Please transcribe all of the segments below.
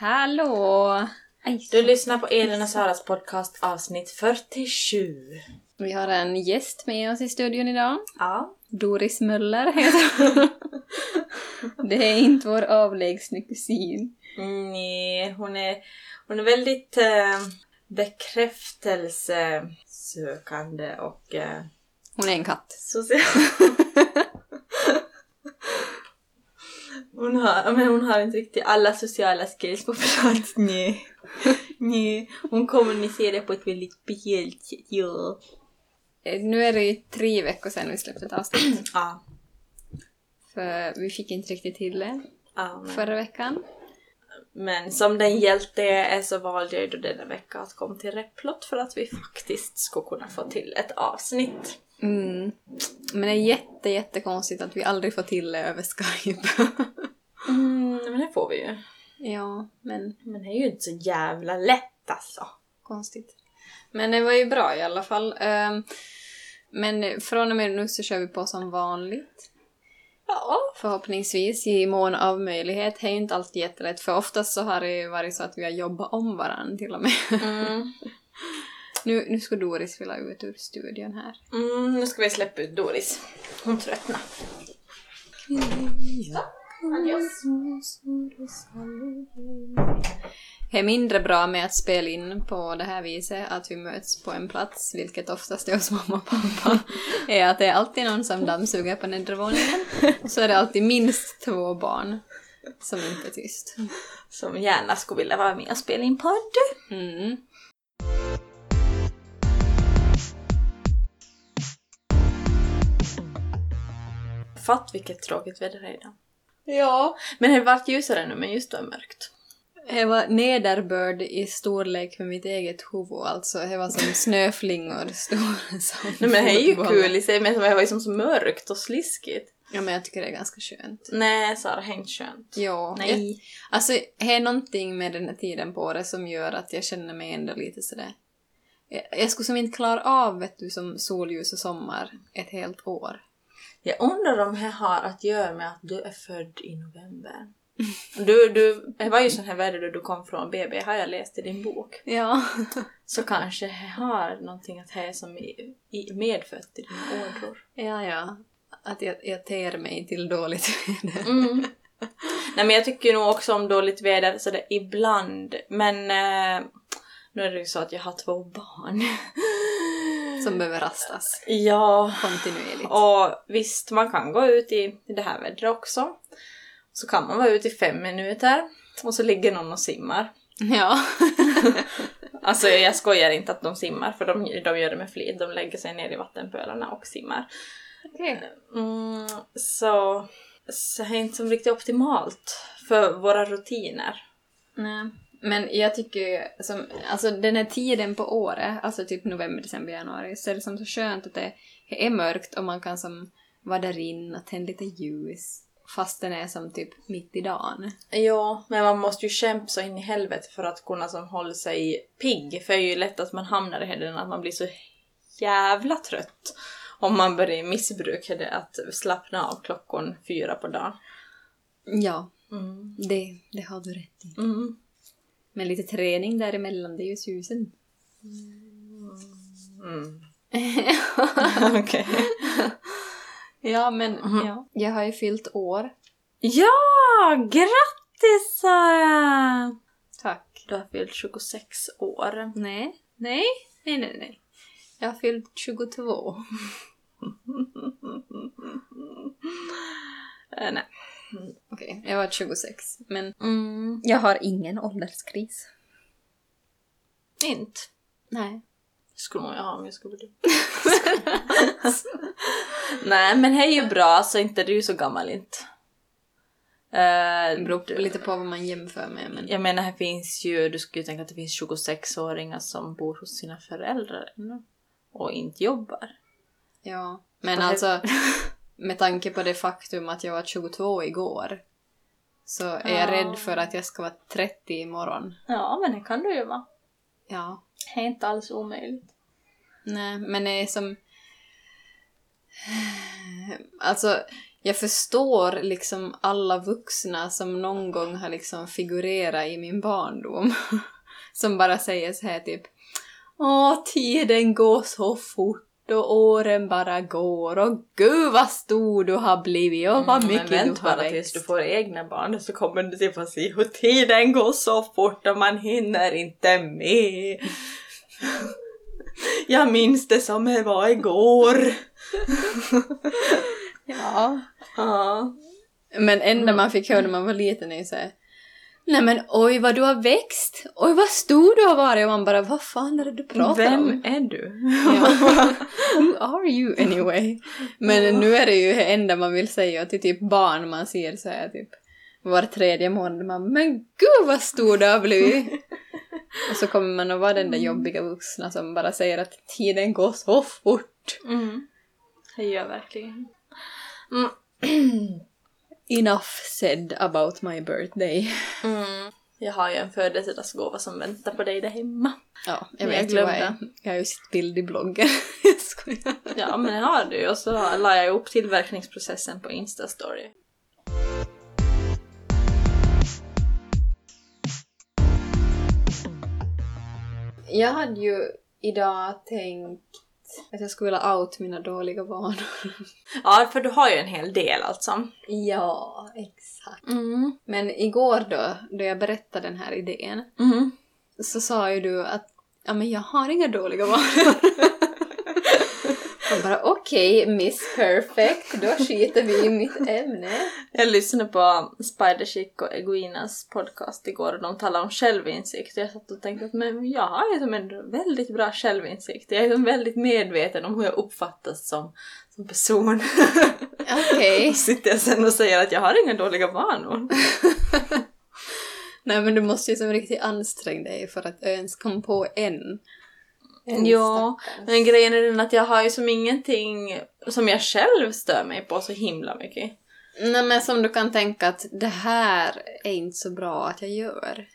Hallå! Du lyssnar på Edina Saras podcast avsnitt 47. Vi har en gäst med oss i studion idag. Ja. Doris Måller heter hon. Det är inte vår avlägsna kusin. Nej, hon är väldigt bekräftelsesökande och... hon är en katt. Hon har inte riktigt alla sociala skills på plats. Nej. Hon kommunicerar på ett väldigt speciellt sätt. Ja. Nu är det ju 3 veckor sedan vi släppte ett avsnitt. Ja. För vi fick inte riktigt till det förra veckan. Men som den hjälte är så valde jag då denna vecka att komma till Replot för att vi faktiskt ska kunna få till ett avsnitt. Mm. Men det är jätte konstigt att vi aldrig får till det över Skype. Men det får vi ju. Ja, men det är ju inte så jävla lätt alltså. Konstigt. Men det var ju bra i alla fall. Men från och med nu så kör vi på som vanligt. Ja. Förhoppningsvis i mån av möjlighet. Det är ju inte alltid jättelätt. För oftast så har det varit så att vi har jobbat om varandra till och med. Mm. Nu ska Doris vilja ut ur studion här. Nu ska vi släppa ut Doris. Hon tröttnar. Det är mindre bra med att spela in på det här viset att vi möts på en plats, vilket oftast är hos mamma och pappa, är att det är alltid någon som dammsugar på nedervåningen. Och så är det alltid minst 2 barn som inte är tyst. Som gärna skulle vilja vara med och spela in podd. Mm. Fatt vilket tråkigt väder det är idag. Ja, men det var ljusare nu, men just det var mörkt. Det var nederbörd i storlek med mitt eget huvud, alltså. Det var som snöflingor stora som... Nej, men det är ju kul i sig, men det var ju som så mörkt och sliskigt. Ja, men jag tycker det är ganska skönt. Nej, Sara, det är inte skönt. Ja, nej. Alltså, det är någonting med den här tiden på året som gör att jag känner mig ändå lite sådär. Jag skulle som inte klara av, vet du, som solljus och sommar ett helt år. Jag undrar om det har att göra med att du är född i november. Det var ju sån här väder då du kom från BB, har jag läst i din bok. Ja. Så kanske det har någonting att här som är medfött i dina ådror. Ja. Att jag ter mig till dåligt väder. Mm. Nej, men jag tycker nog också om dåligt väder sådär ibland. Men nu är det ju så att jag har 2 barn. Som behöver rastas. Ja. Kontinuerligt. Och visst, man kan gå ut i det här vädret också. Så kan man vara ute i 5 minuter. Och så ligger någon och simmar. Ja. Alltså jag skojar inte att de simmar. För de gör det med flit. De lägger sig ner i vattenpölarna och simmar. Okej. Okay. Så är det inte som riktigt optimalt. För våra rutiner. Nej. Men jag tycker som, alltså den här tiden på året, alltså typ november, december, januari, så är det som så skönt att det är mörkt och man kan som vara där in och tända lite ljus fast den är som typ mitt i dagen. Ja, men man måste ju kämpa så in i helvetet för att kunna som hålla sig pigg, för det är ju lätt att man hamnar i helgen att man blir så jävla trött om man börjar missbruka det att slappna av klockan 4 på dagen. Ja, det har du rätt i. Mm. Men lite träning däremellan, det är ju susen. Mm. Okej. Ja, men ja. Jag har ju fyllt år. Ja, grattis Sara! Tack. Du har fyllt 26 år. Nej. Jag har fyllt 22. Nej. Mm. Okej, jag var 26. Men jag har ingen ålderskris. Inte? Nej. Skulle nog jag ha om jag skulle bli. Nej, men det är ju bra. Så inte du är så gammal inte. Det beror lite på vad man jämför med, men... Jag menar, här finns ju... Du skulle ju tänka att det finns 26-åringar som bor hos sina föräldrar och inte jobbar. Ja, men alltså... Med tanke på det faktum att jag var 22 igår så är jag rädd för att jag ska vara 30 imorgon. Ja, men det kan du ju vara. Ja. Det är inte alls omöjligt. Nej, men det är som... Alltså, Jag förstår liksom alla vuxna som någon gång har liksom figurerat i min barndom. Som bara säger så här typ: åh, tiden går så fort och åren bara går och gud vad stor du har blivit och vad mycket du har växt. Tills du får egna barn så kommer du till att se hur tiden går så fort och man hinner inte med. Jag minns det som det var igår. Ja. Ja. Men enda man fick höra när man var liten är så här: nej men oj vad du har växt. Oj vad stor du har varit. Och man bara, vad fan är det du pratar om? Vem är du? Ja. Who are you anyway? Men nu är det ju enda man vill säga till typ barn man ser så här typ var tredje månad. Man, men gud vad stor du har blivit. Och så kommer man att vara den där jobbiga vuxna som bara säger att tiden går så fort. Mm. Det gör verkligen. Mm. Enough said about my birthday. Mm. Jag har ju en födelsedagsgåva som väntar på dig där hemma. Ja, jag vet ju vad jag är. Jag har ju sitt bild i bloggen. Ja, men det har du. Och så la jag ihop tillverkningsprocessen på Instastory. Jag hade ju idag tänkt att jag skulle vilja out mina dåliga vanor. Ja, för du har ju en hel del alltså. Ja, exakt. Mm. Men igår då jag berättade den här idén, så sa ju du att ja, men jag har inga dåliga vanor. Och bara okej, Miss Perfect, då skiter vi i mitt ämne. Jag lyssnade på Spider Chick och Egoinans podcast igår och de talade om självinsikt. Jag satt och tänkte att men jag har ju som en väldigt bra självinsikt. Jag är som väldigt medveten om hur jag uppfattas som person. Okej. Sitter jag sen och säger att jag har inga dåliga vanor. Nej, men du måste ju som riktigt anstränga dig för att ens komma på en. Ja, men grejen är den att jag har ju som ingenting som jag själv stör mig på så himla mycket. Nej, men som du kan tänka att det här är inte så bra att jag gör.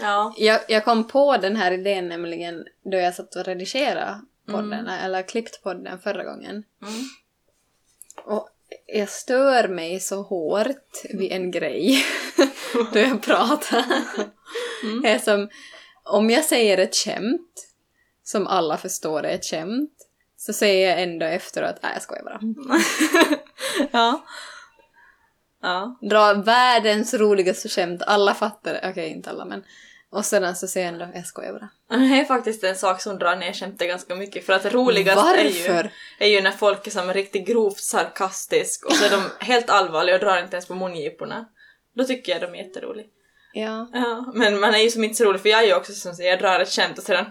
Ja. Jag kom på den här idén nämligen då jag satt och redigerade podden, eller klippt podden förra gången. Mm. Och jag stör mig så hårt vid en grej då jag pratar. Det är som, om jag säger ett skämt som alla förstår är ett skämt, så säger jag ändå efteråt att jag skojar bara. Ja. Ja. Dra världens roligaste skämt. Alla fattar det. Okej, inte alla, men... Och sedan så säger jag ändå jag skojar bara. Det är faktiskt en sak som drar ner skämtet ganska mycket. För att det roligaste är ju när folk är som riktigt grovt sarkastisk. Och så är de helt allvarliga och drar inte ens på mungiporna. Då tycker jag de är jätteroliga. Ja. Ja, men man är ju som inte så rolig, för jag är ju också som säger jag drar ett skämt och sedan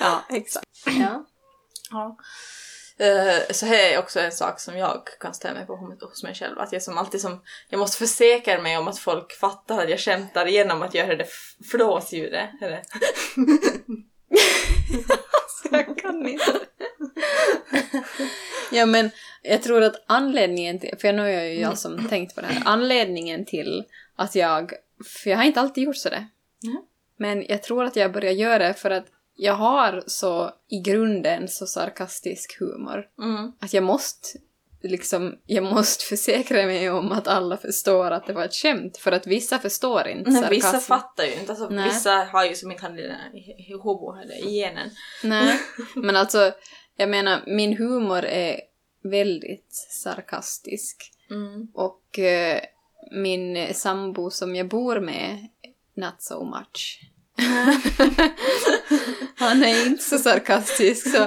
ja, exakt. Ja. Ja. Så här är också en sak som jag kan ställa mig på hos mig själv, att jag som alltid som jag måste försäkra mig om att folk fattar att jag skämtar genom att göra det flåsljudet eller så jag kan inte. Ja, men jag tror att anledningen till, för nu är ju jag som tänkt på det här, anledningen till att jag, för jag har inte alltid gjort sådär, men jag tror att jag börjar göra det för att jag har så i grunden så sarkastisk humor att jag måste försäkra mig om att alla förstår att det var ett skämt, för att vissa förstår inte. Nej, vissa fattar ju inte, alltså, vissa har ju som inte i genen. Nej, men alltså jag menar, min humor är väldigt sarkastisk. Och min sambo som jag bor med, not so much. Han är inte så sarkastisk, så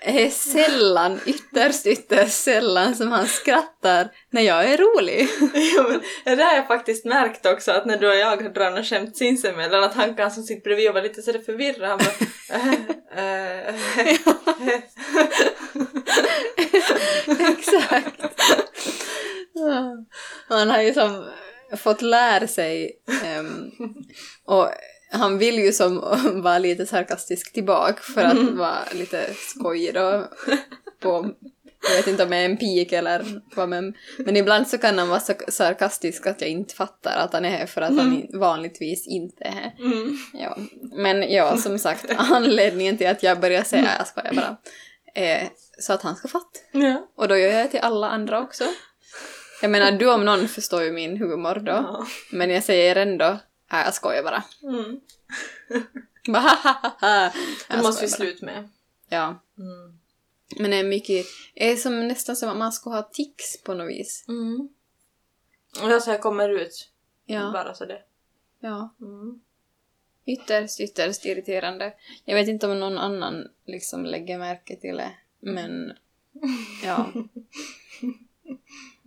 är sällan, ytterst sällan som han skrattar när jag är rolig. Ja, men det har jag faktiskt märkt också, att när du och jag drar en skämt sinsemellan, att han kan som sitter bredvid och var lite så där förvirrad. Han bara exakt. Han har ju som fått lära sig och han vill ju som vara lite sarkastisk tillbaka för att vara lite skojig då på, jag vet inte om jag är en pik eller vad, men ibland så kan han vara så sarkastisk att jag inte fattar att han är här, för att han vanligtvis inte är här. Ja. Men ja, som sagt, anledningen till att jag börjar säga jag skojar bara så att han ska fatta. Ja. Och då gör jag det till alla andra också. Jag menar, du om någon förstår ju min humor då. Ja. Men jag säger ändå, jag skojar bara. Mm. Det måste vi sluta med. Ja. Mm. Men det är mycket, det är som, nästan som att man ska ha tics på något vis. Mm. Och jag säger kommer ut. Ja. Bara så det. Ja. Mm. Ytterst irriterande. Jag vet inte om någon annan liksom lägger märke till det. Men, ja.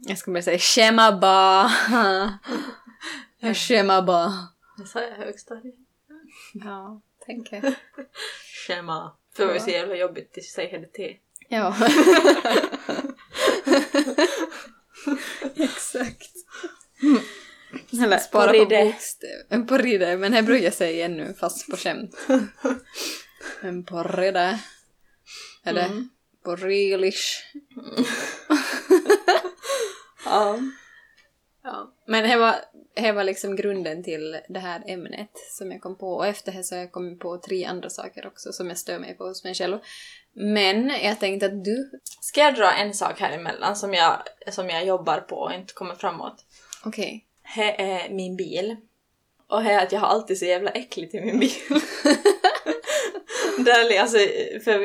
Jag ska bara säga, shemaba. Shemaba. Det sa jag högstadiet. Ja, tänker jag. Shema. För det var så jävla jobbigt att säga henne till. Ja. Exakt. Mm. Eller spara på bokstäver. På ride, men här brukar jag säga ännu fast på skämt. En på ride. Eller på relish. Ja. Ja. Men det var liksom grunden till det här ämnet som jag kom på. Och efter det så har jag kommit på 3 andra saker också som jag stör mig på hos mig själv. Men jag tänkte att du... Ska jag dra en sak här emellan som jag jobbar på och inte kommer framåt? Okej. Okay. Det är min bil. Och det är att jag har alltid så jävla äckligt i min bil. Där, alltså, för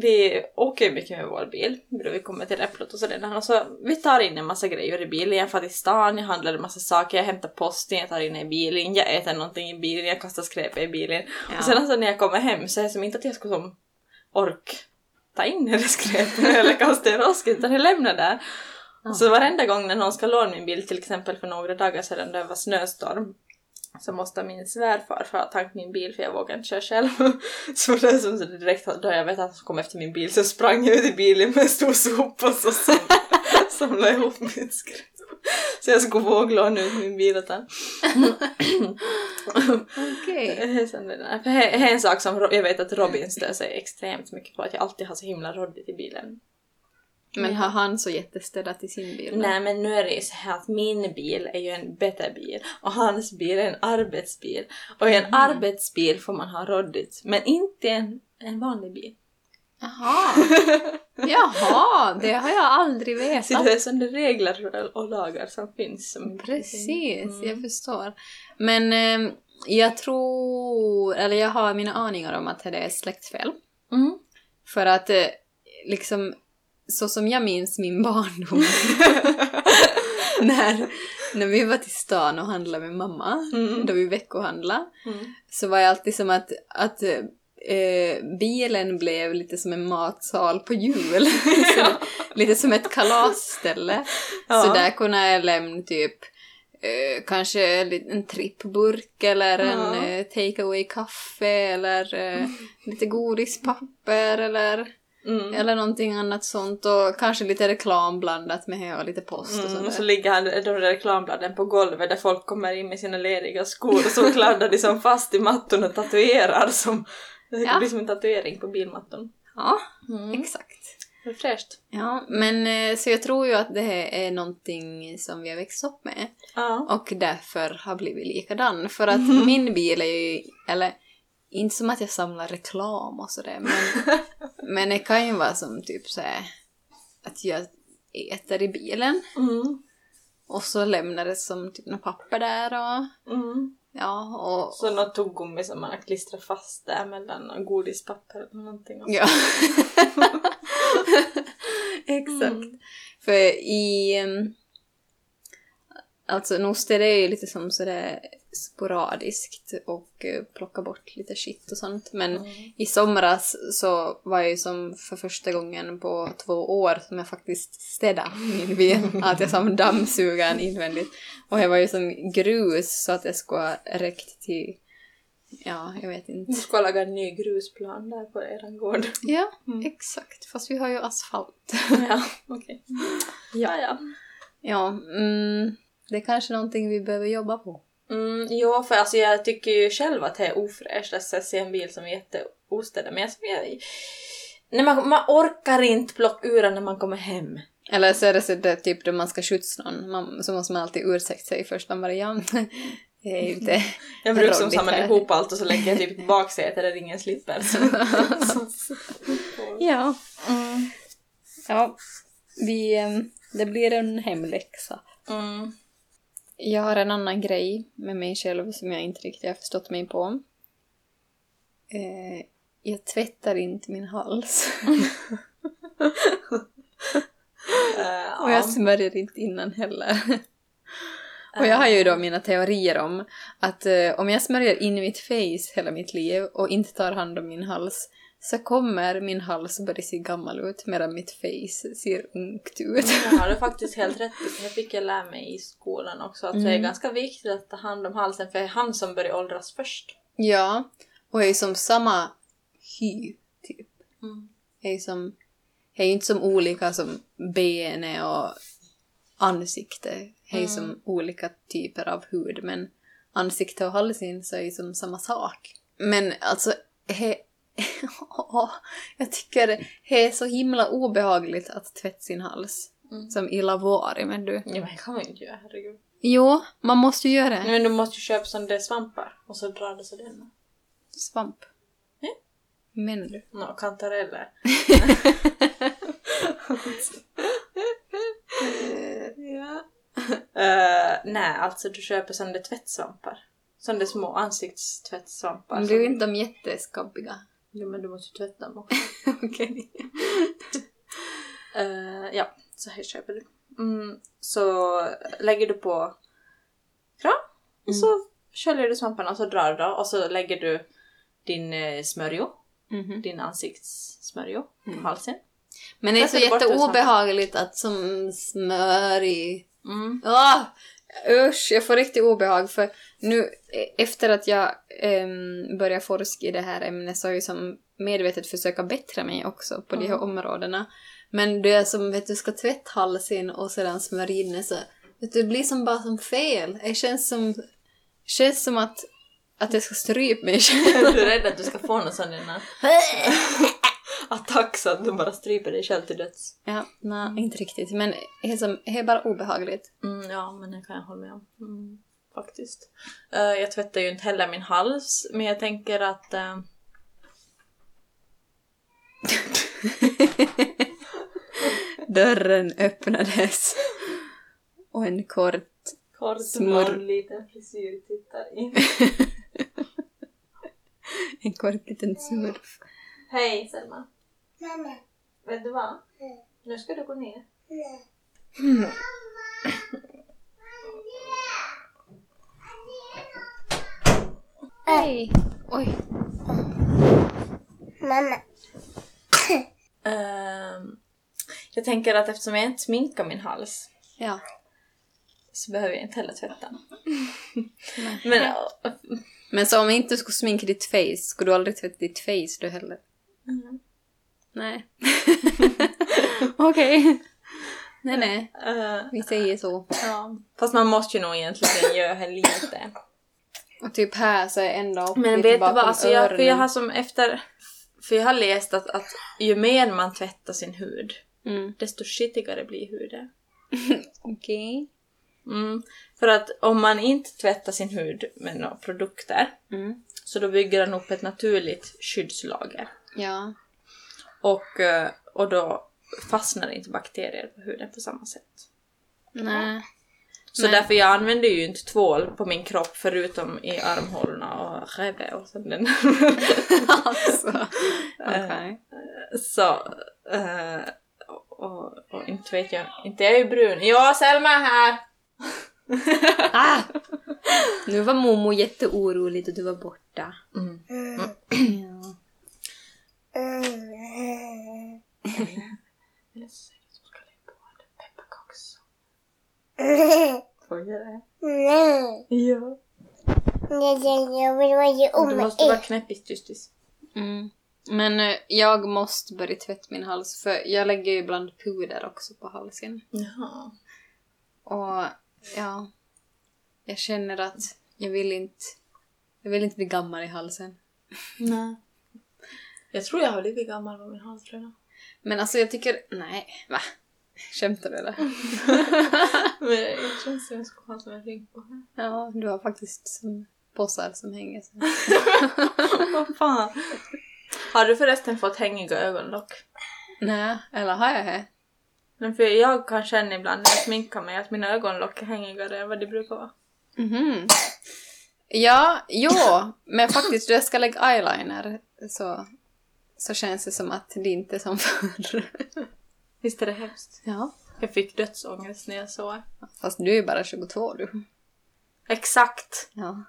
vi åker mycket med vår bil. Då vi kommer till Räpplot och sådär. Alltså, vi tar in en massa grejer i bilen. Jag far i stan, jag handlar en massa saker. Jag hämtar posten, jag tar in i bilen. Jag äter någonting i bilen, jag kastar skräp i bilen. Ja. Och sen alltså, när jag kommer hem så är det som inte att jag skulle som ork ta in det skräp eller kasta i rasket. Utan jag lämnar där. Ja. Så varenda gång när någon ska låna min bil, till exempel för några dagar sedan när det var snöstorm. Så måste min svärfar för att tanka min bil för jag vågar inte köra själv. Så det är som så direkt då jag vet att han kom efter min bil så sprang jag ut i bilen med en stor sopa och så samlade jag ihop mitt skräp. Så jag skulle våglåna ut min bil åt den. Okej. Det är en sak som jag vet att Robin stör sig extremt mycket på, att jag alltid har så himla råddigt i bilen. Men har han så jättestädat i sin bil? Nej, men nu är det ju så här att min bil är ju en bättre bil. Och hans bil är en arbetsbil. Och i en arbetsbil får man ha råddigt. Men inte en vanlig bil. Jaha, det har jag aldrig vetat. Så det är sådana regler och lagar som finns. Som precis, jag förstår. Men jag tror, eller jag har mina aningar om att det är släktfel. Mm. För att liksom... Så som jag minns min barndom när vi var till stan och handlade med mamma, då vi veckohandlade, så var jag alltid som att bilen blev lite som en matsal på jul. Så, lite som ett kalasställe. Ja. Så där kunde jag lämna typ kanske en trippburk eller en take-away-kaffe eller lite godispapper eller... Mm. Eller någonting annat sånt. Och kanske lite reklam blandat med här och lite post och sånt. Och så ligger han, de där reklambladen på golvet där folk kommer in med sina leriga skor. Och så kladdar de som fast i mattan och tatuerar. Det blir som en tatuering på bilmattan. Ja, exakt. Det är fräscht. Ja, men så jag tror ju att det här är någonting som vi har växt upp med. Ja. Och därför har blivit likadan. För att min bil är ju... Eller, inte som att jag samlar reklam och sådär. Men det kan ju vara som typ så här, att jag äter i bilen. Mm. Och så lämnar det som typ något papper där. Och, ja, och, så något tuggummi som man har klistrat fast där mellan godispapper eller någonting. Också. Ja. Exakt. För i... Alltså noster är ju lite som sådär... sporadiskt och plocka bort lite shit och sånt. Men i somras så var jag ju som för första gången på 2 år som jag faktiskt städade min bil. Att jag som dammsugaren invändigt. Och jag var ju som grus så att jag skulle ha räckt till... Ja, jag vet inte. Du ska lägga en ny grusplan där på eran gård. Ja, exakt. Fast vi har ju asfalt. Ja, okej. Det är kanske någonting vi behöver jobba på. Ja, för alltså, jag tycker ju själv att det är ofräscht att se en bil som är jätteostädad. Men man orkar inte plocka ur när man kommer hem. Eller så är det så där, typ när man ska skjutsa någon så måste man alltid ursäkta sig först. Man bara, jag brukar som samla ihop allt och så lägger jag typ baksätet där ingen slipper. Ja. Mm. Ja, det blir en hemläxa. Mm. Jag har en annan grej med mig själv som jag inte riktigt har förstått mig på. Jag tvättar inte min hals. Och jag smörjer inte innan heller. Och jag har ju då mina teorier om att om jag smörjer in mitt face hela mitt liv och inte tar hand om min hals, så kommer min hals börja se gammal ut medan mitt face ser ungt ut. Ja, det är faktiskt helt rätt. Jag fick lära mig i skolan också att det är ganska viktigt att ta hand om halsen, för det är han som börjar åldras först. Ja, och jag är som samma hy typ. Mm. Jag är inte som olika som ben och ansikte. Jag är som olika typer av hud, men ansikte och halsen så är som samma sak. Men alltså jag tycker det är så himla obehagligt att tvätta sin hals. Som illavari, men du. Ja, men kan man ju inte göra, herregud. Jo, man måste ju göra det. Nej, men du måste ju köpa sån där svampar och så drar det sig den. Svamp? Mm. Men du? Nå, kantareller. Ja. Nej, alltså du köper sån där tvättsvampar. Sån där små ansiktstvättsvampar. Men det är ju inte de jätteskabbiga. Jo, men du måste ju tvätta dem också. Okej. Ja, så här köper du. Så lägger du på kran. Och så sköljer du svamparna och så drar du då. Och så lägger du din smörjo. Din ansiktssmörjo på halsen. Men det är så jätteobehagligt att som smör i... Usch, jag får riktigt obehag, för nu efter att jag börjar forska i det här ämnet så har jag som medvetet försöka bättra mig också på de här områdena. Men det är som, vet du, ska tvätta halsen och sedan smörja in, så vet du, det blir som bara som fel. Det känns som att jag ska strypa mig. Är du rädd att du ska få någon sån där attack så att du bara stryper dig själv till döds? Ja, nej, inte riktigt. Men det är bara obehagligt. Ja, men det kan jag hålla med om. Faktiskt. Jag tvättar ju inte heller min hals, men jag tänker att... Dörren öppnades. Och en kort liten frisyr tittar in. En kort liten smurf. Hej Selma. Mamma. Vet du vad? Nu ska du gå ner. Mamma. Hej. Oj. Mamma. Jag tänker att eftersom jag inte sminkar min hals. Ja. Så behöver jag inte heller tvätta. Men så om jag inte skulle sminka ditt face, skulle du aldrig tvätta ditt face du heller? Nej. Okej. Okay. Nej. Vi säger så. Ja. Fast man måste ju nog egentligen göra lite. Och typ här så är ändå upp. Men vet du vad? Alltså jag har läst att ju mer man tvättar sin hud, desto skittigare blir huden. Okej. För att om man inte tvättar sin hud med några produkter, så då bygger den upp ett naturligt skyddslager. Ja. Och då fastnar inte bakterier på huden på samma sätt. Nej. Så därför jag använder ju inte tvål på min kropp förutom i armhålorna och revben och sånt. Alltså. Okej. Så och inte vet jag, inte jag är ju brun. Ja, Selma här. Ah. Nu var Momo jätteorolig och du var borta. Ja. Jag säger att du ska lägga på en pepparkaks. Får jag det? Nej. Ja. Jag vill vara ju om mig. Du måste vara knäppigt tystis. Men jag måste börja tvätta min hals, för jag lägger ju ibland puder också på halsen. Jaha. Och ja, jag känner att jag vill inte bli gammal i halsen. Nej. Jag tror jag har blivit gammal med min hals redan. Men alltså jag tycker, nej, va? Skämtar du eller? Men jag känns som jag ska ha som en ring på här. Ja, du har faktiskt som bossar som hänger. Vad fan? Har du förresten fått hängiga ögonlock? Nej, eller har jag det? Men för jag kan känna ibland när jag sminkar mig att mina ögonlock är hängigare än vad det brukar vara. Mhm. Ja, jo. Men faktiskt, du ska lägga eyeliner så känns det som att det inte är som förr. Visst är det hemskt? Ja. Jag fick dödsångest när jag såg. Fast du är bara 22, du. Exakt. Ja.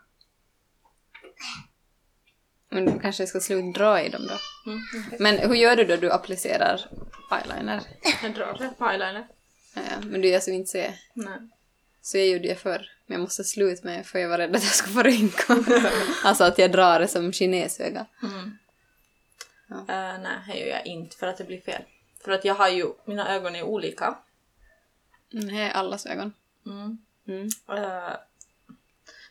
Men du kanske ska sluta dra i dem då. Mm. Men hur gör du då du applicerar eyeliner? Jag drar på eyeliner. Ja, men du gör så inte se. Nej. Så jag gjorde det förr. Men jag måste sluta med för jag var rädd att jag skulle få rynkor. Alltså att jag drar det som kinesöga. Mm. Ja. Nej, det gör jag inte för att det blir fel. För att jag har ju, mina ögon är olika. Det är allas ögon. Mm. Mm.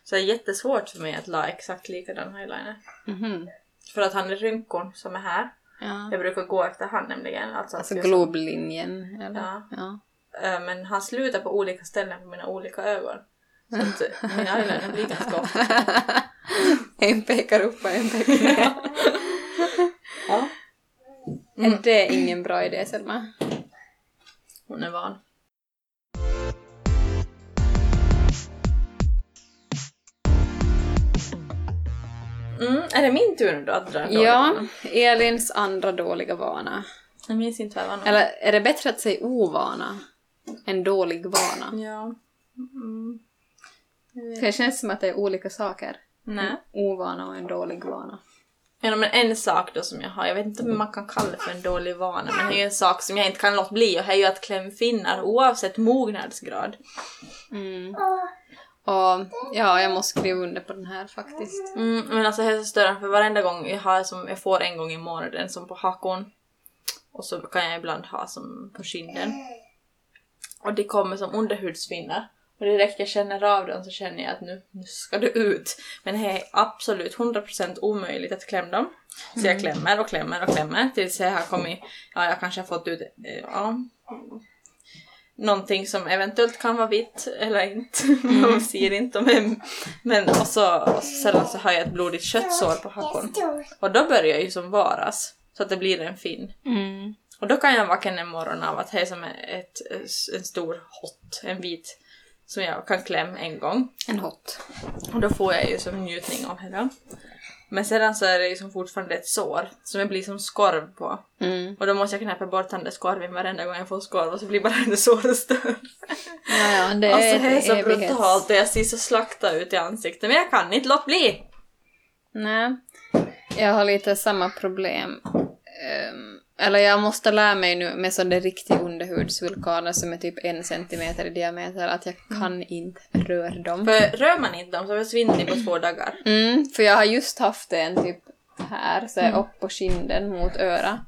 Så det är jättesvårt för mig att la exakt likadan eyeliner. Mm-hmm. För att han är rynkor som är här. Ja. Jag brukar gå efter han nämligen. Alltså globlinjen. Eller? Ja. Ja. Men han slutar på olika ställen på mina olika ögon. Så att mina eyeliner blir ganska ofta. En pekar upp och en pekar ner. Ja. Mm. Är det ingen bra idé, Selma? Hon är van. Mm, är det min tur då att dra en dålig vana? Elins andra dåliga vana. Jag minns inte vad jag var. Eller är det bättre att säga ovana än dålig vana? Ja. Mm. Det känns som att det är olika saker. Nej. En ovana och en dålig vana. Ja, men en sak då som jag har, jag vet inte om man kan kalla det för en dålig vana, men det är ju en sak som jag inte kan låta bli, och det är ju att klämma finnar oavsett mognadsgrad. Mm. Och ja, jag måste skriva under på den här faktiskt. Mm, men alltså det är så störande för varenda gång jag har som jag får en gång i månaden som på hakan, och så kan jag ibland ha som på kinden. Och det kommer som underhudsfinnar. Och direkt jag känner av den så känner jag att nu ska det ut. Men det är absolut 100% omöjligt att klämma dem. Så jag klämmer och klämmer och klämmer tills jag har kommit, ja, jag kanske har fått ut någonting som eventuellt kan vara vitt eller inte. Man ser inte. Men och så sedan så har jag ett blodigt köttsår på hakan. Och då börjar jag ju som varas så att det blir en fin. Mm. Och då kan jag vakna en morgon av att det är som en stor hot, en vit som jag kan klämma en gång. En hot. Och då får jag ju som njutning av henne. Men sedan så är det ju som fortfarande ett sår som jag blir som skorv på. Mm. Och då måste jag knäppa bort den där skorven varenda gång jag får skorv. Och så blir bara det såret större. Ja, det är alltså det är så brutalt och jag ser så slakta ut i ansiktet. Men jag kan inte låta bli. Nej, jag har lite samma problem. Eller jag måste lära mig nu med sådana riktiga underhudsvulkaner som är typ 1 centimeter i diameter att jag kan inte röra dem. För rör man inte dem så försvinner de på 2 dagar. Mm, för jag har just haft en typ här, så upp på kinden mot öra.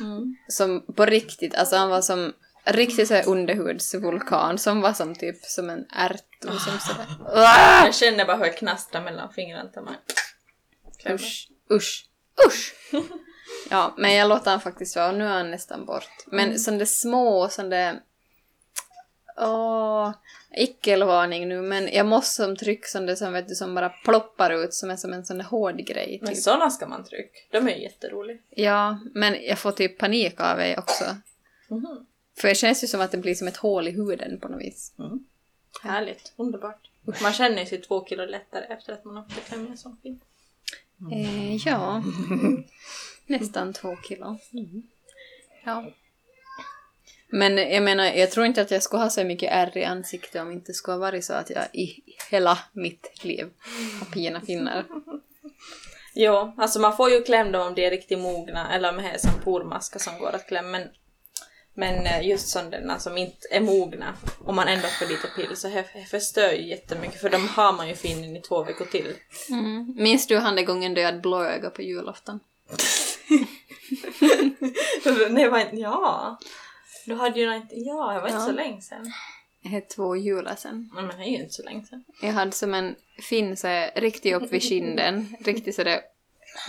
Mm. Som på riktigt, alltså han var som riktigt så här underhudsvulkan som var som typ som en ärt och som sådär. Jag känner bara hur jag knastrar mellan fingrarna till mig. Usch, usch, usch! Ja, men jag låter han faktiskt vara. Nu är han nästan bort. Men sådana små, sådana... Åh, ickelvarning nu. Men jag måste som tryck sådana som, vet du, som bara ploppar ut. Som är som en sån hård grej. Typ. Men sådana ska man trycka. De är ju jätteroliga. Ja, men jag får typ panik av dig också. Mm-hmm. För det känns ju som att det blir som ett hål i huden på något vis. Mm. Härligt, underbart. Man känner sig 2 kilo lättare efter att man har fått klämma en sån fin. Ja... Nästan 2 kilo. Mm. Ja. Men jag menar, jag tror inte att jag skulle ha så mycket ärr i ansiktet om inte skulle ha varit så att jag i hela mitt liv har pina finnar. Jo, alltså man får ju klämma dem om det är riktigt mogna eller med här som pormaska som går att klämma. Men just sådana som inte är mogna, om man ändå får lite pill så här förstör ju jättemycket. För de har man ju finnen i 2 veckor till. Mm. Minns du han den gången du hade blå öga på julafton? Nej, var inte, ja. Du hade ju inte, ja, jag var inte så länge sedan. Jag hade 2 jular sedan. Men det är ju inte så länge sedan. Jag hade som en fin så här, riktigt upp vid kinden, riktigt så där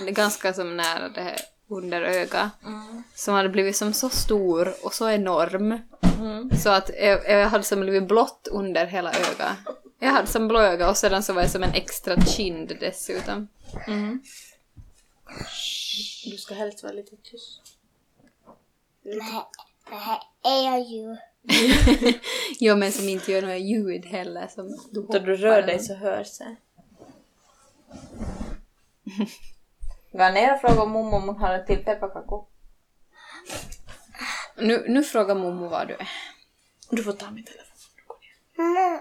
ganska som nära det här under öga. Mm. Som hade blivit som så stor och så enorm. Mm. Så att jag hade som blivit blått under hela öga. Jag hade som blå öga och sedan så var jag som en extra kind dessutom. Mm. Du ska helst vara lite tyst. Det här är ju. Ja, men som inte gör några ljud heller. Som du hoppar. Då du rör dig så hörs det. Var nära fråga Momo om hon har en till pepparkakor. Nu frågar Momo vad du är. Du får ta min telefon. Mm.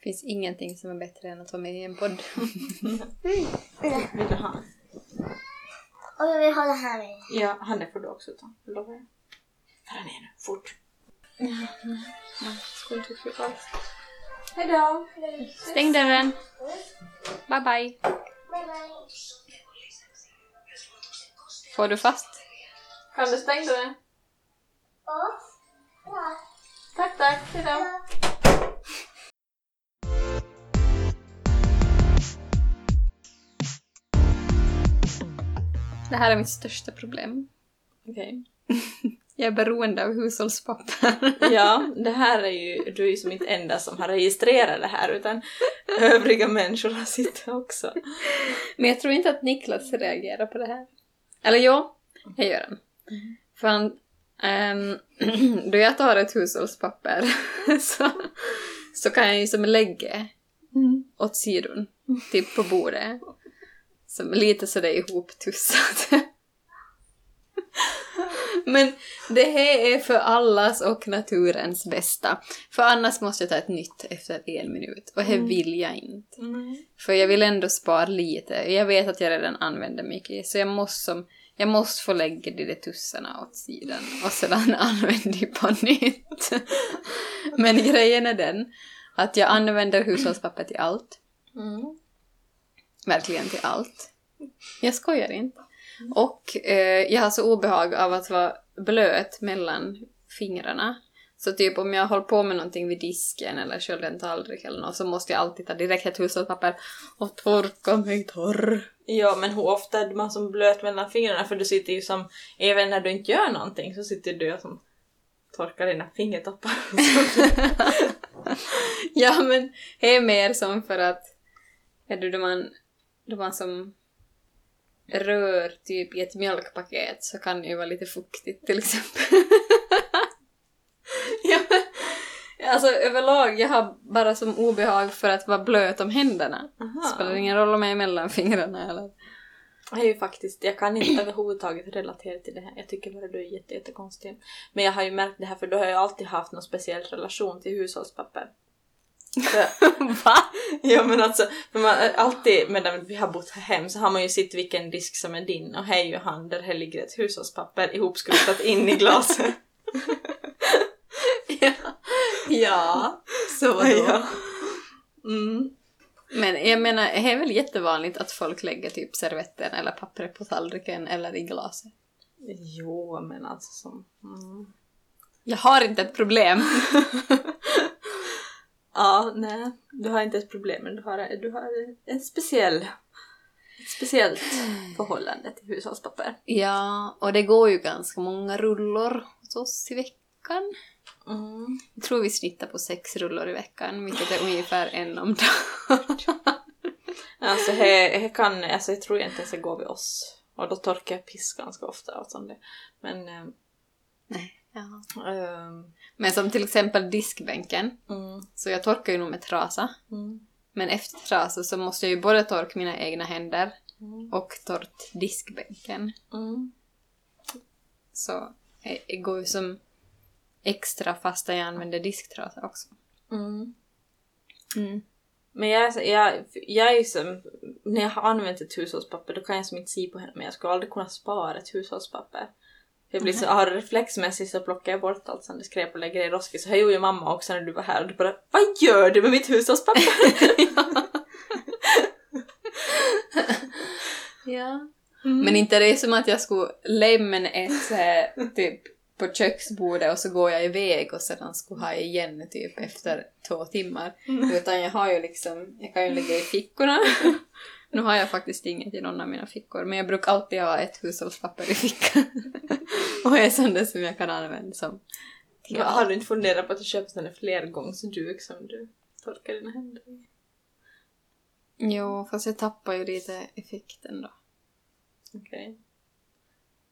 Finns ingenting som är bättre än att ta med i en podd. Vill du ha? Och jag vill ha det här med. Ja, han är för då också. Lovar jag. Fara ner nu, fort. Skulle inte skjuta alls. Hej då. Stäng dörren. Bye bye. Får du fast? Kan du stänga dörren? Ja. Tack. Hej då. Det här är mitt största problem. Okej. Okay. Jag är beroende av hushållspapper. Ja, det här är ju... Du är ju som inte enda som har registrerat det här, utan övriga människor har sitt också. Men jag tror inte att Niklas reagerar på det här. Eller ja, jag gör den. För han... då jag tar ett hushållspapper så kan jag ju som lägga åt sidan. Typ på bordet. Som lite sådär ihoptussat. Men det här är för allas och naturens bästa. För annars måste jag ta ett nytt efter en minut. Och det vill jag inte. För jag vill ändå spara lite. Jag vet att jag redan använder mycket. Så jag måste få lägga de där tussarna åt sidan. Och sedan använder jag på nytt. Men grejen är den. Att jag använder hushållspapper till allt. Verkligen till allt. Jag skojar inte. Och jag har så obehag av att vara blöt mellan fingrarna. Så typ om jag håller på med någonting vid disken eller kölde en tallrik eller något, så måste jag alltid ta direkt ett hushållspapper och torka mig torr. Ja, men hur ofta är man som blöt mellan fingrarna? För du sitter ju som, även när du inte gör någonting så sitter du som torkar dina fingertoppar. Ja, men det är mer som för att är du då man som rör typ i ett mjölkpaket så kan det ju vara lite fuktigt till exempel. Ja, alltså överlag jag har bara som obehag för att vara blöt om händerna. Aha. Spelar ingen roll om jag är mellan fingrarna eller. Jag är ju faktiskt, jag kan inte överhuvudtaget relatera till det här. Jag tycker bara du är jättekonstig. Men jag har ju märkt det här, för då har jag alltid haft någon speciell relation till hushållspapper. Va? Ja, men alltså för man, alltid medan vi har bott hem så har man ju sett vilken disk som är din, och här är ju han där här ligger ett hushållspapper ihopskrutat in i glaset. ja, så var det. Ja. Men jag menar, det är väl jättevanligt att folk lägger typ servetten eller pappret på tallriken eller i glaset. Jo, men alltså som jag har inte ett problem. Ja, nej. Du har inte ett problem, men du har ett speciellt förhållande till hushållspapper. Ja, och det går ju ganska många rullor hos oss i veckan. Jag tror vi snittar på 6 rullor i veckan, vilket är ungefär en om dagen. Alltså, jag tror inte ens det går vid oss. Och då torkar jag piss ganska ofta. Och sånt. Men... nej. Men som till exempel diskbänken, så jag torkar ju nog med trasa, men efter trasa så måste jag ju både torka mina egna händer och torrt diskbänken. Så det går ju som extra fast jag använder disktrasa också. Men jag är som, när jag har använt ett hushållspapper då kan jag som inte se på henne, men jag skulle aldrig kunna spara ett hushållspapper. Jag blir så reflexmässigt så plockar jag bort allt som det skräp och lägger i roskis. Så här gjorde ju mamma också när du var här. Och du bara, vad gör du med mitt hushållspapper? Ja. Men inte det är som att jag skulle lämna ett typ på köksbordet och så går jag iväg och sedan skulle ha igen typ efter 2 timmar. Utan jag har ju liksom, jag kan ju lägga i fickorna. Nu har jag faktiskt inget i någon av mina fickor. Men jag brukar alltid ha ett hushållspapper i fickan. Och det är sånt som jag kan använda som... Ja, har du inte funderat på att du köper sådana fler gånger som du torkar dina händer? Jo, fast jag tappar ju lite effekten då. Okej. Okay.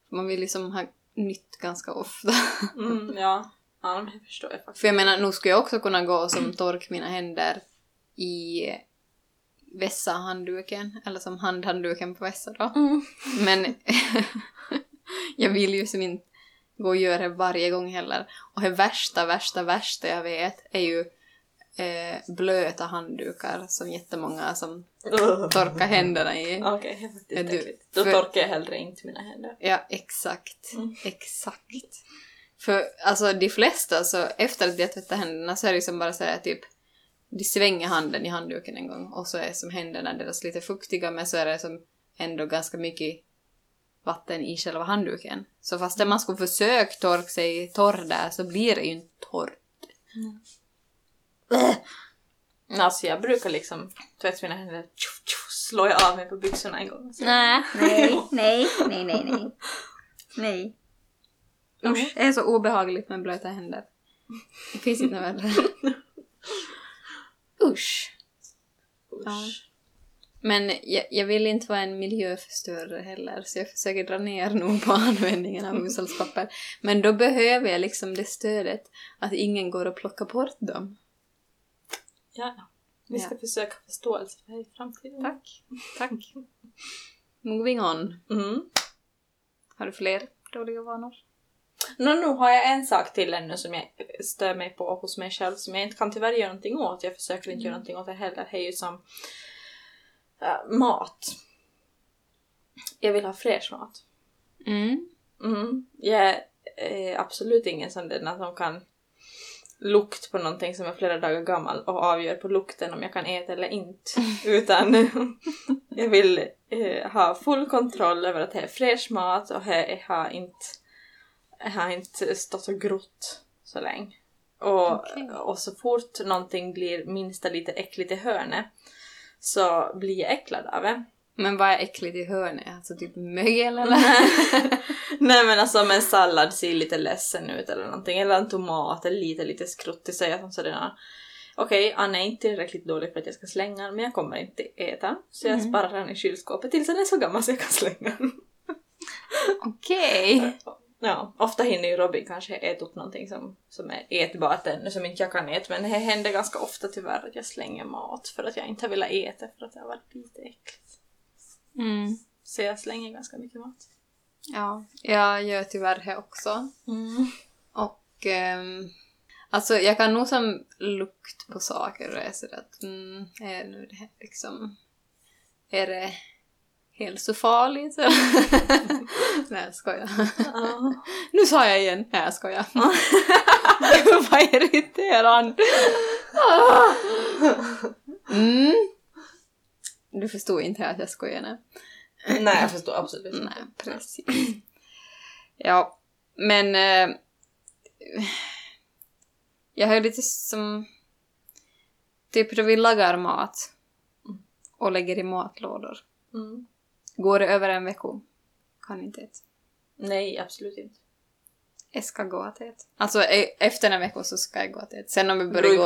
Man vill liksom ha nytt ganska ofta. Mm, ja. Ja, men jag förstår jag faktiskt. För jag menar, nu skulle jag också kunna gå som tork mina händer i vässa handduken. Eller som handduken på vässa då. Mm. Men jag vill ju som inte gå och göra det varje gång heller. Och det värsta jag vet är ju blöta handdukar som jättemånga som torkar händerna i. Okej, okay, faktiskt. Då torkar jag hellre inte mina händer. Ja, exakt. Mm. Exakt. För alltså de flesta så efter att de har tvättat händerna så är det liksom bara så här typ de svänger handen i handduken en gång och så är som händerna deras lite fuktiga men så är det som ändå ganska mycket vatten i själva handduken. Så fast man skulle försöka torka sig torr där så blir det ju inte torrt. Mm. Alltså jag brukar liksom tvätta mina händer slår jag av mig på byxorna en gång. Så. Nej. Det är så obehagligt med blöta händer. Det finns inte värre. Usch. Men jag vill inte vara en miljöförstörare heller. Så jag försöker dra ner nog på användningen av hushållspapper. Men då behöver jag liksom det stödet. Att ingen går och plockar bort dem. Ja. Vi ska försöka förståelse för det i framtiden. Tack. Moving on. Mm. Har du fler dåliga vanor? Nu har jag en sak till ännu som jag stör mig på hos mig själv som jag inte kan tyvärr göra någonting åt. Jag försöker inte göra någonting åt det heller. Det är ju som mat. Jag vill ha fräsch mat. Mm. Jag är absolut ingen sån där som kan lukta på någonting som är flera dagar gammal och avgör på lukten om jag kan äta eller inte. Utan jag vill ha full kontroll över att det är fräsch mat och jag har inte stått och grott så länge. Och så fort någonting blir minsta lite äckligt i hörnet så blir jag äcklad av det. Men vad är äckligt i hörnet? Alltså typ mögel eller? Nej men alltså om en sallad ser lite ledsen ut eller någonting. Eller en tomat eller lite skruttig säger som sådana. Okej, Anna är inte tillräckligt dålig för att jag ska slänga den, men jag kommer inte äta. Så jag sparar den i kylskåpet tills den är så gammal så jag kan slänga den. Okej. Ja, ofta hinner ju Robin kanske äta upp någonting som är ätbart ännu, som inte jag kan äta. Men det händer ganska ofta tyvärr att jag slänger mat för att jag inte har velat äta för att det har varit lite äckligt. Mm. Så jag slänger ganska mycket mat. Ja, jag gör tyvärr det också. Mm. Och alltså jag kan nog som lukt på saker och är så att är nu det här liksom är det helt så farligt. Nej, skojar. Nu sa jag igen. Nej, skojar. Vad irriterande. Du förstår inte att jag skojar nu. Nej, jag förstår absolut inte. Nej, precis. Ja, men jag har lite som typ då vi lagar mat och lägger i matlådor. Mm. Går det över en vecka? Kan inte äta. Nej, absolut inte. Jag ska gå att äta. Alltså efter en vecka så ska jag gå att äta. Sen om vi börjar gå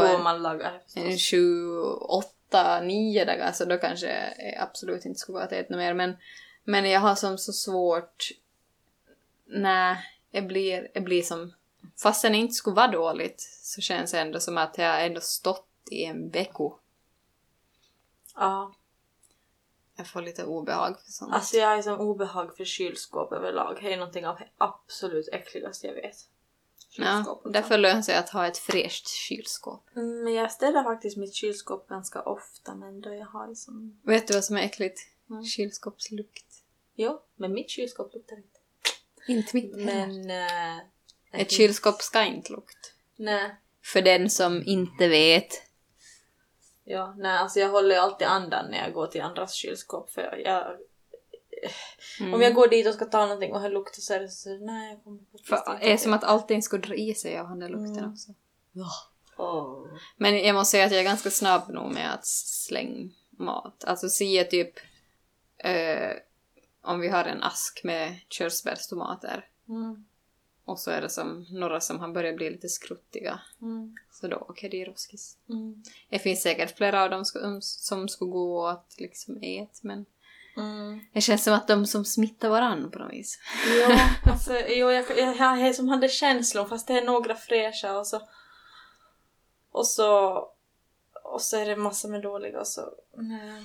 en 7, 8, 9 dagar så då kanske jag absolut inte ska gå att äta mer. Men jag har som så svårt när jag blir som fast den inte skulle vara dåligt så känns det ändå som att jag ändå stått i en vecka. Ja. Jag får lite obehag för sånt. Alltså jag är som obehag för kylskåp överlag. Det är någonting av det absolut äckligaste jag vet. Ja, därför lönar sig att ha ett fräscht kylskåp. Men jag ställer faktiskt mitt kylskåp ganska ofta. Men då jag har liksom... Vet du vad som är äckligt? Mm. Kylskåpslukt. Jo, men mitt kylskåp luktar inte. Inte mitt heller. Men... ett kylskåp ska inte lukta. Nej. För den som inte vet... Ja, nej, alltså jag håller alltid andan när jag går till andras kylskåp för om jag går dit och ska ta någonting och det luktar så är det så nej, jag kommer för det är som att allting skulle dra i sig av den där lukten också. Ja. Oh. Men jag måste säga att jag är ganska snabb nog med att slänga mat. Alltså se typ om vi har en ask med körsbärstomater. Och så är det som några som han börjar bli lite skruttiga. Mm. Så då, okej, det är roskis. Mm. Det finns säkert flera av dem som skulle gå att liksom ät, men det känns som att de som smittar varandra på något vis. Ja, alltså, jag som hade känslor, fast det är några fräscha och så är det massa med dåliga och så. Nej.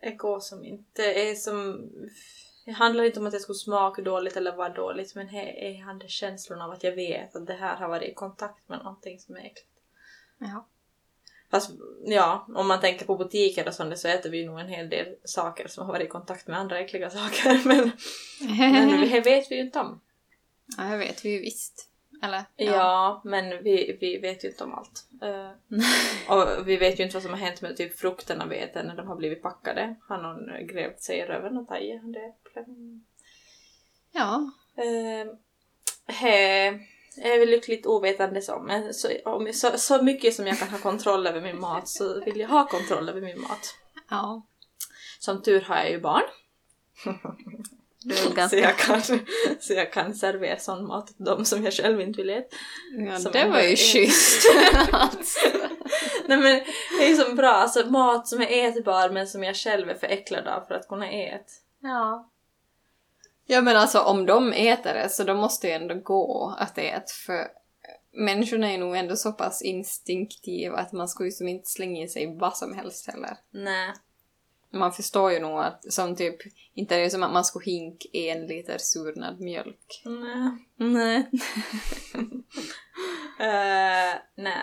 Jag går som inte är som... Det handlar inte om att jag skulle smaka dåligt eller vara dåligt. Men jag hade känslan av att jag vet att det här har varit i kontakt med någonting som är äckligt. Ja. Fast ja, om man tänker på butiker och sånt så äter vi nog en hel del saker som har varit i kontakt med andra äckliga saker. Men det vet vi ju inte om. Ja, det vet vi ju visst. Eller? Ja, men vi vet ju inte om allt. Och vi vet ju inte vad som har hänt med typ frukterna vi äter när de har blivit packade. Har någon grävt sig i röven och tagit det? Ja. Jag är väl lyckligt ovetande så mycket som jag kan ha kontroll över min mat så vill jag ha kontroll över min mat. Ja. Som tur har jag ju barn. Så jag kan servera sån mat åt dem som jag själv inte vill äta. Ja, som det var ju schysst. Nej, men det är ju så bra. Alltså, mat som är ätbar men som jag själv är för äcklad av för att kunna äta. Ja. Ja, men alltså om de äter det så då måste ju ändå gå att äta. För människorna är nog ändå så pass instinktiva att man ska ju som inte slänga i sig vad som helst heller. Nej. Man förstår ju nog att som typ inte är det som att man skulle hinka 1 liter surnad mjölk. Nej. Nej.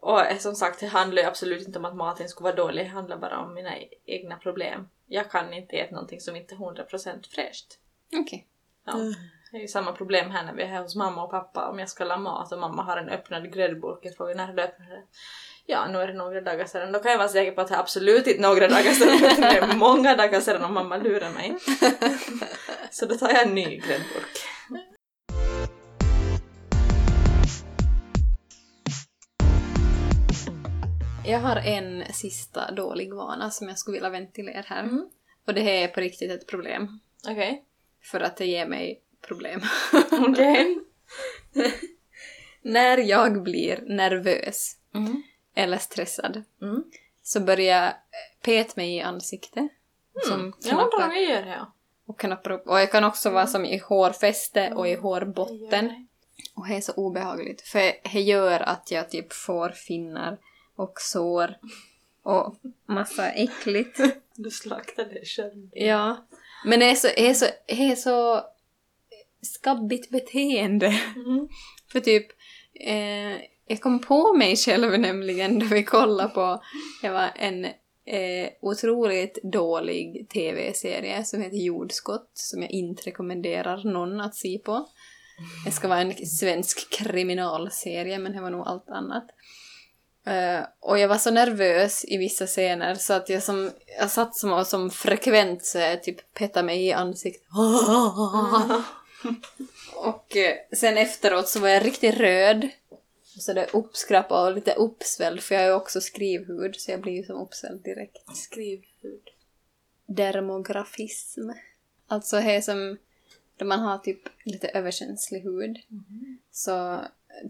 Och som sagt, det handlar ju absolut inte om att maten skulle vara dålig. Det handlar bara om mina egna problem. Jag kan inte äta någonting som inte är 100% fräscht. Okej. Okay. Ja. Det är ju samma problem här när vi är här hos mamma och pappa. Om jag ska la mat och mamma har en öppnad gräddburk. Jag frågar när du öppnar det. Ja, nu är det några dagar sedan. Då kan jag vara säker på att det är absolut inte några dagar sedan. Det är många dagar sedan om mamma lurar mig. Så då tar jag en ny gräddburk. Jag har en sista dålig vana som jag skulle vilja ventilera här. Mm. Och det här är på riktigt ett problem. Okej. Okay. För att det ger mig problem. Okej. Okay. När jag blir nervös... Mm. Eller stressad. Mm. Så börjar pet mig i ansiktet. Som knappar, ja, gör det, ja. Och knappar upp. Och jag kan också vara som i hårfäste och i hårbotten. Det. Och det är så obehagligt. För det gör att jag typ får finnar och sår. Och massa äckligt. Du slaktar det själv. Ja. Men det är så skabbigt beteende. Mm. För typ... jag kom på mig själv nämligen då vi kollade på, det var en otroligt dålig tv-serie som heter Jordskott, som jag inte rekommenderar någon att se på. Det ska vara en svensk kriminalserie, men det var nog allt annat. Och jag var så nervös i vissa scener så att jag satt som frekvent så jag typ petade mig i ansiktet. Och sen efteråt så var jag riktigt röd. Så det är uppskrappad och lite uppsvälld. För jag är också skrivhud. Så jag blir ju som uppsvälld direkt. Skrivhud. Dermografism. Alltså här som... Där man har typ lite överkänslig hud. Mm. Så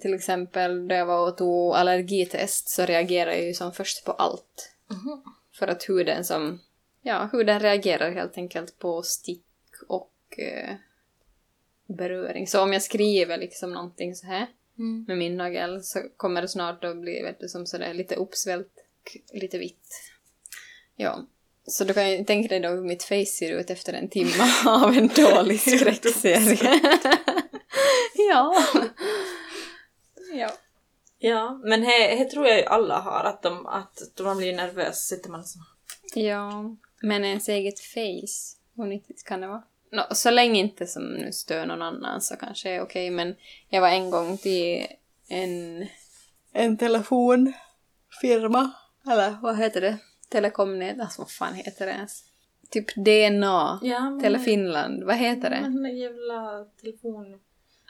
till exempel när jag var och tog allergitest. Så reagerar jag ju som först på allt. Mm. För att huden som... Ja, huden reagerar helt enkelt på stick och beröring. Så om jag skriver liksom någonting så här... Mm. Med min nagel så kommer det snart att bli, vet du, som sådär lite uppsvällt, lite vitt. Ja, så du kan ju tänka dig då hur mitt face ser ut efter en timme av en dålig skräckserie. Ja. Ja, men här tror jag ju alla har, att man blir nervös, sitter man så. Ja, men ens eget face, hur nyttigt kan det vara? No, så länge inte som nu stör någon annan så kanske är okej. Men jag var en gång till en telefonfirma. Eller vad heter det? Telekomnet. Alltså vad fan heter det ens? Typ DNA. Ja, TeleFinland. Vad heter det? En jävla telefon.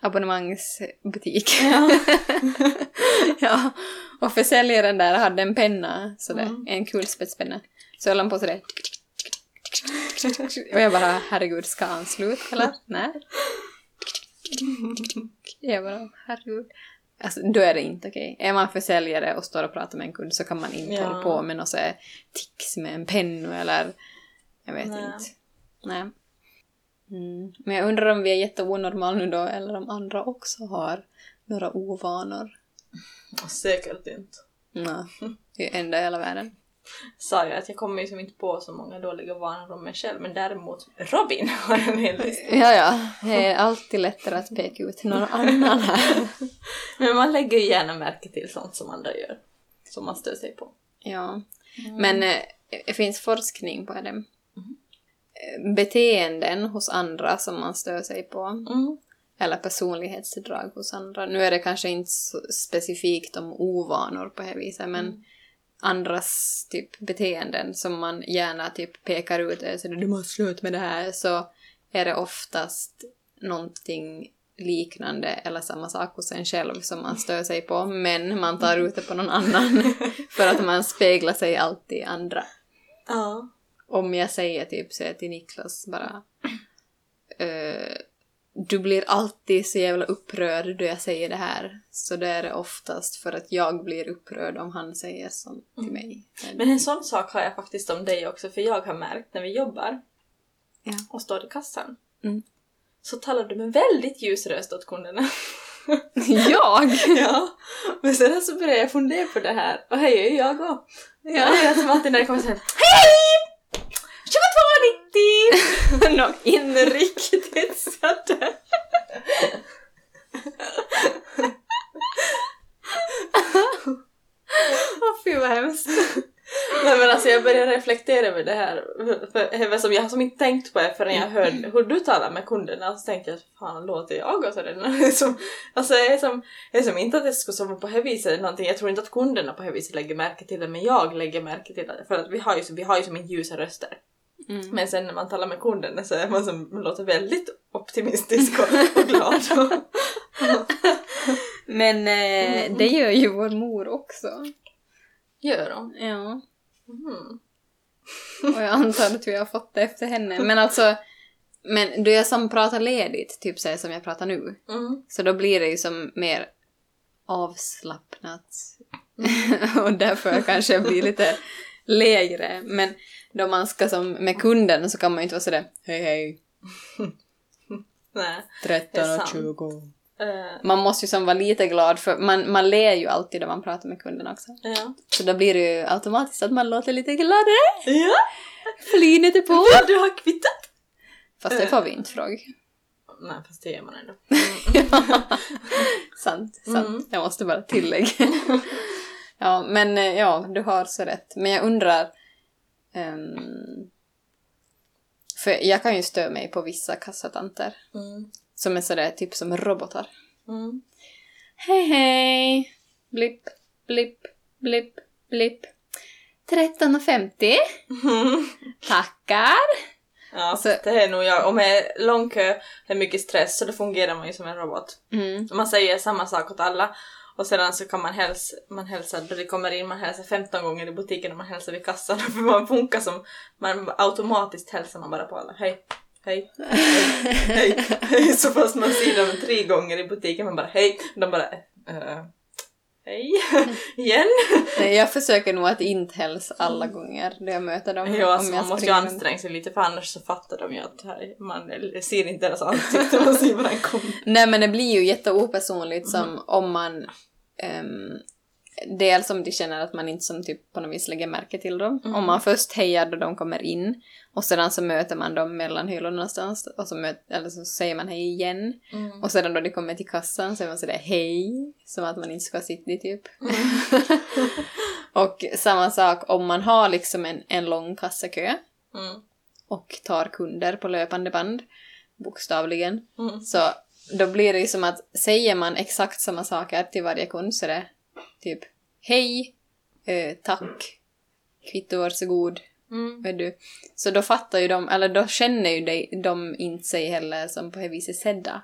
Abonnemangsbutik. Ja. Ja. Och försäljaren där hade en penna. Sådär. En kulspetspenna. Så höll han på sådär. Och jag bara, herregud, ska han slut eller? Nej. Jag bara, herregud. Alltså, då är det inte okej. Är man försäljare och står och pratar med en kund så kan man inte hålla på med något så här tics med en penna eller jag vet inte. Nej. Mm. Men jag undrar om vi är jätteonormal nu då eller om andra också har några ovanor. Säkert inte. Nej, det är enda i hela världen. Sa jag att jag kommer liksom inte på så många dåliga vanor om mig själv, men däremot Robin har en hel lista. Ja, det är alltid lättare att peka ut någon annan här. Men man lägger ju gärna märke till sånt som andra gör, som man stör sig på. Ja, men det finns forskning på det. Beteenden hos andra som man stör sig på. Eller personlighetsdrag hos andra. Nu är det kanske inte så specifikt om ovanor på det här viset, men andras typ beteenden som man gärna typ pekar ut så du måste sluta med det här, så är det oftast någonting liknande eller samma sak hos en själv som man stör sig på, men man tar ut det på någon annan för att man speglar sig alltid i andra. Ja. Om jag säger typ så till Niklas bara du blir alltid så jävla upprörd då jag säger det här. Så det är det oftast för att jag blir upprörd om han säger som till mig. Men en sån sak har jag faktiskt om dig också. För jag har märkt när vi jobbar och står i kassan så talar du med väldigt ljus röst åt kunderna. Jag? Ja. Men sen så börjar jag fundera på det här. Och hej, är jag också. Ja. Det är som alltid när det kommer så här, hej! 2290! Nå, inte riktigt sådär. Åh, fy vad hemskt. Nej, men alltså jag börjar reflektera över det här. För jag har inte tänkt på det förrän jag hörde hur du talar med kunderna. Så tänkte jag, fan låter jag och sådär. Alltså jag är som inte att det ska vara på det här viset någonting. Jag tror inte att kunderna på det här viset lägger märke till det. Men jag lägger märke till det. För att vi har ju som en ljusa röster. Mm. Men sen när man talar med kunderna så är man som låter väldigt optimistisk och glad. Men det gör ju vår mor också. Gör hon? Ja. Och jag antar att vi har fått det efter henne. Men alltså, men då jag som pratar ledigt, typ så som jag pratar nu. Så då blir det ju som mer avslappnat. Och därför kanske jag blir lite lägre. Men då man ska som med kunden så kan man ju inte vara sådär, hej hej. Nej, 13:20. Man måste ju som vara lite glad för man ler ju alltid när man pratar med kunderna också. Ja. Så då blir det ju automatiskt att man låter lite gladare. Ja. Flynet är på. Ja, du har kvittat. Fast det får vi inte fråga. Nej, fast det gör man ändå. Sant. Jag måste bara tillägga. Ja, men ja, du har så rätt. Men jag undrar för jag kan ju störa mig på vissa kassatanter. Som är sådär typ som robotar. Hej hej. Blipp, blipp, blipp, blipp. 13:50. Tackar. Ja, så det är nog jag. Och med lång kö är mycket stress så då fungerar man ju som en robot. Man säger samma sak åt alla. Och sedan så kan man hälsar då det kommer in, man hälsar 15 gånger i butiken och man hälsar vid kassan. För man funkar som, man automatiskt hälsar man bara på alla. Hej. Hej, hej, hej. Så fast man ser dem 3 gånger i butiken, man bara hej, de bara hej, igen. Jag försöker nog att inte hälsa alla gånger när jag möter dem. Ja, alltså, man måste ju anstränga sig lite för annars så fattar de ju att här, man ser inte deras ansikte, man ser bara en kom. Nej, men det blir ju jätteopersonligt som om man dels om de känner att man inte som typ på något vis lägger märke till dem. Om man först hejar då de kommer in och sedan så möter man dem mellan hyllorna någonstans och så, eller så säger man hej igen och sedan då de kommer till kassan så är man sådär hej, som att man inte ska sitta i typ. Och samma sak om man har liksom en lång kassakö och tar kunder på löpande band bokstavligen, så då blir det ju som att säger man exakt samma saker till varje kund så det typ, hej, tack, kvitto, varsågod, vet du. Så då fattar ju de, eller då känner ju de inte sig heller som på det viset sedda.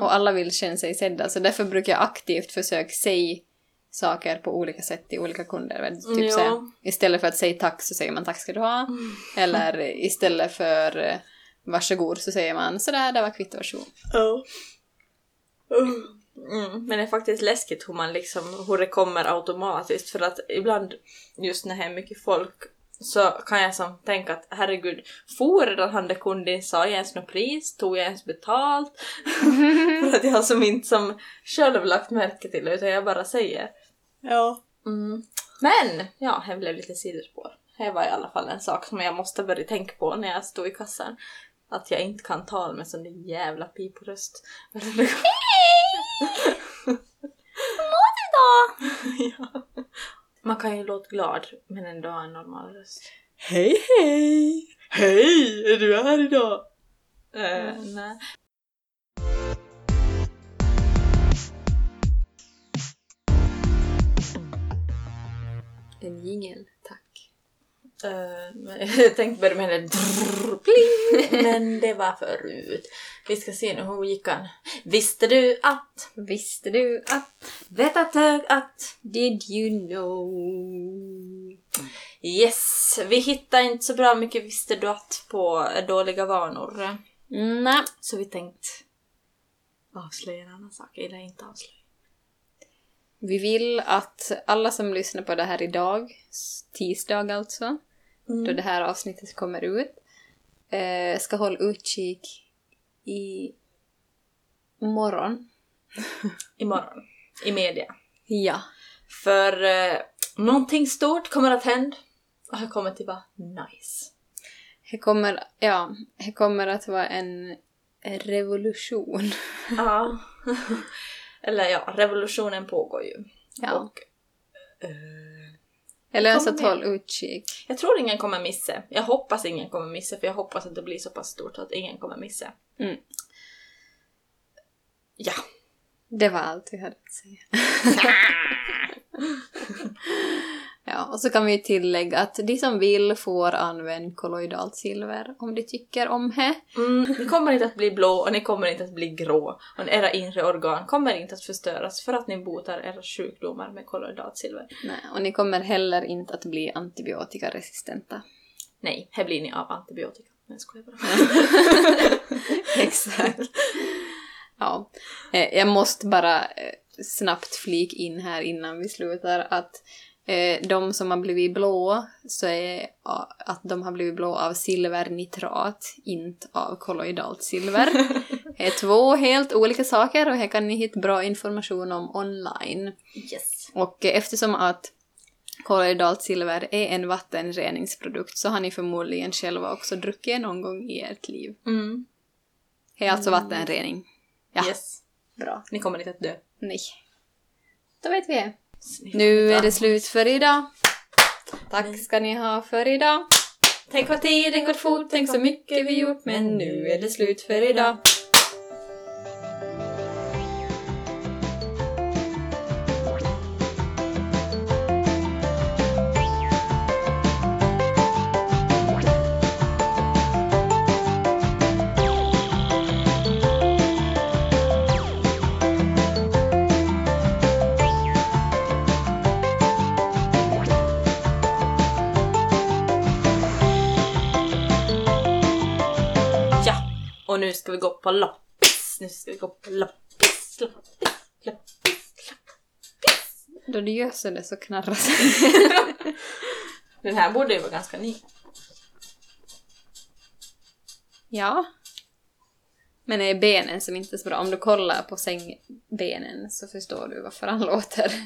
Och alla vill känna sig sedda. Så därför brukar jag aktivt försöka säga saker på olika sätt till olika kunder. Typ så, istället för att säga tack så säger man tack ska du ha. Eller istället för varsågod så säger man sådär, där var kvitto, varsågod. Men det är faktiskt läskigt hur man liksom, hur det kommer automatiskt. För att ibland, just när det är mycket folk, så kan jag som tänka att herregud, får han det kunden, sa jag ens något pris, tog jag ens betalt? För att jag som inte som själv lagt märke till det, utan jag bara säger. Ja. Mm. Men, ja, det blev lite sidospår. Det var i alla fall en sak som jag måste börja tänka på när jag stod i kassan. Att jag inte kan tala med sån jävla piporöst. Hej! Mår du då? Ja. Man kan ju låta glad, men ändå ha en normal röst. Hej, hej! Hej, är du här idag? Nej. En jingel, tack. Jag tänkte börja med det. Men det var förut. Vi ska se nu hur gick han. Visste du att Vet att did you know? Yes, vi hittar inte så bra mycket visste du att på dåliga vanor. Nej. Så vi tänkte avslöja en annan sak. Eller inte avslöja. Vi vill att alla som lyssnar på det här idag, tisdag alltså, då det här avsnittet kommer ut, ska hålla utkik i morgon. Imorgon. I media. Ja. För någonting stort kommer att hända. Och det kommer att vara nice. Det kommer att vara en revolution. Ja. Eller ja, revolutionen pågår ju. Ja. Och, eller så tal utkik. Jag tror ingen kommer missa. Jag hoppas ingen kommer missa. För jag hoppas att det blir så pass stort att ingen kommer missa. Mm. Ja. Det var allt vi hade att säga. Ja, och så kan vi tillägga att de som vill får använda kolloidalt silver om de tycker om det. Ni kommer inte att bli blå och ni kommer inte att bli grå. Och era inre organ kommer inte att förstöras för att ni botar era sjukdomar med kolloidalt silver. Nej, och ni kommer heller inte att bli antibiotikaresistenta. Nej, här blir ni av antibiotika. Men skojar bara. Exakt. Ja, jag måste bara snabbt flika in här innan vi slutar att de som har blivit blå så är att de har blivit blå av silvernitrat, inte av kolloidalt silver. Det är två helt olika saker och här kan ni hitta bra information om online. Yes. Och eftersom att kolloidalt silver är en vattenreningsprodukt så har ni förmodligen själva också druckit någon gång i ert liv. Det är alltså vattenrening. Ja. Yes. Bra. Ni kommer inte att dö. Nej. Då vet vi det. Snyggt. Nu är det slut för idag. Tack ska ni ha för idag. Tänk vad tiden gått fort, tänk så mycket vi gjort. Men nu är det slut för idag. Och nu ska vi gå på loppis. Loppis. Då du gör så det så knarras. Den här borde ju vara ganska ny. Ja. Men det är benen som inte är så bra. Om du kollar på sängbenen så förstår du varför han låter.